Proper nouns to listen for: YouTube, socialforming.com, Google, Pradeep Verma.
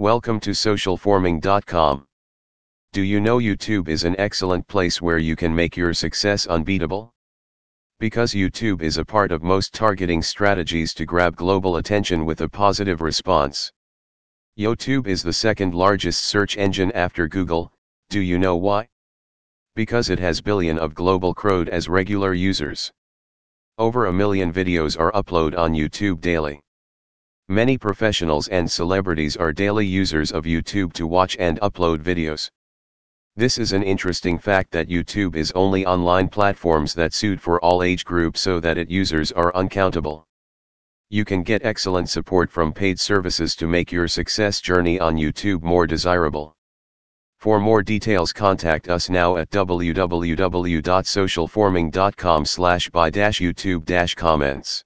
Welcome to socialforming.com. Do you know YouTube is an excellent place where you can make your success unbeatable? Because YouTube is a part of most targeting strategies to grab global attention with a positive response. YouTube is the second largest search engine after Google. Do you know why? Because it has billions of global crowd as regular users. Over 1 million videos are uploaded on YouTube daily. Many professionals and celebrities are daily users of YouTube to watch and upload videos. This is an interesting fact that YouTube is only online platforms that suit for all age groups so that its users are uncountable. You can get excellent support from paid services to make your success journey on YouTube more desirable. For more details, contact us now at www.socialforming.com/by-youtube-comments.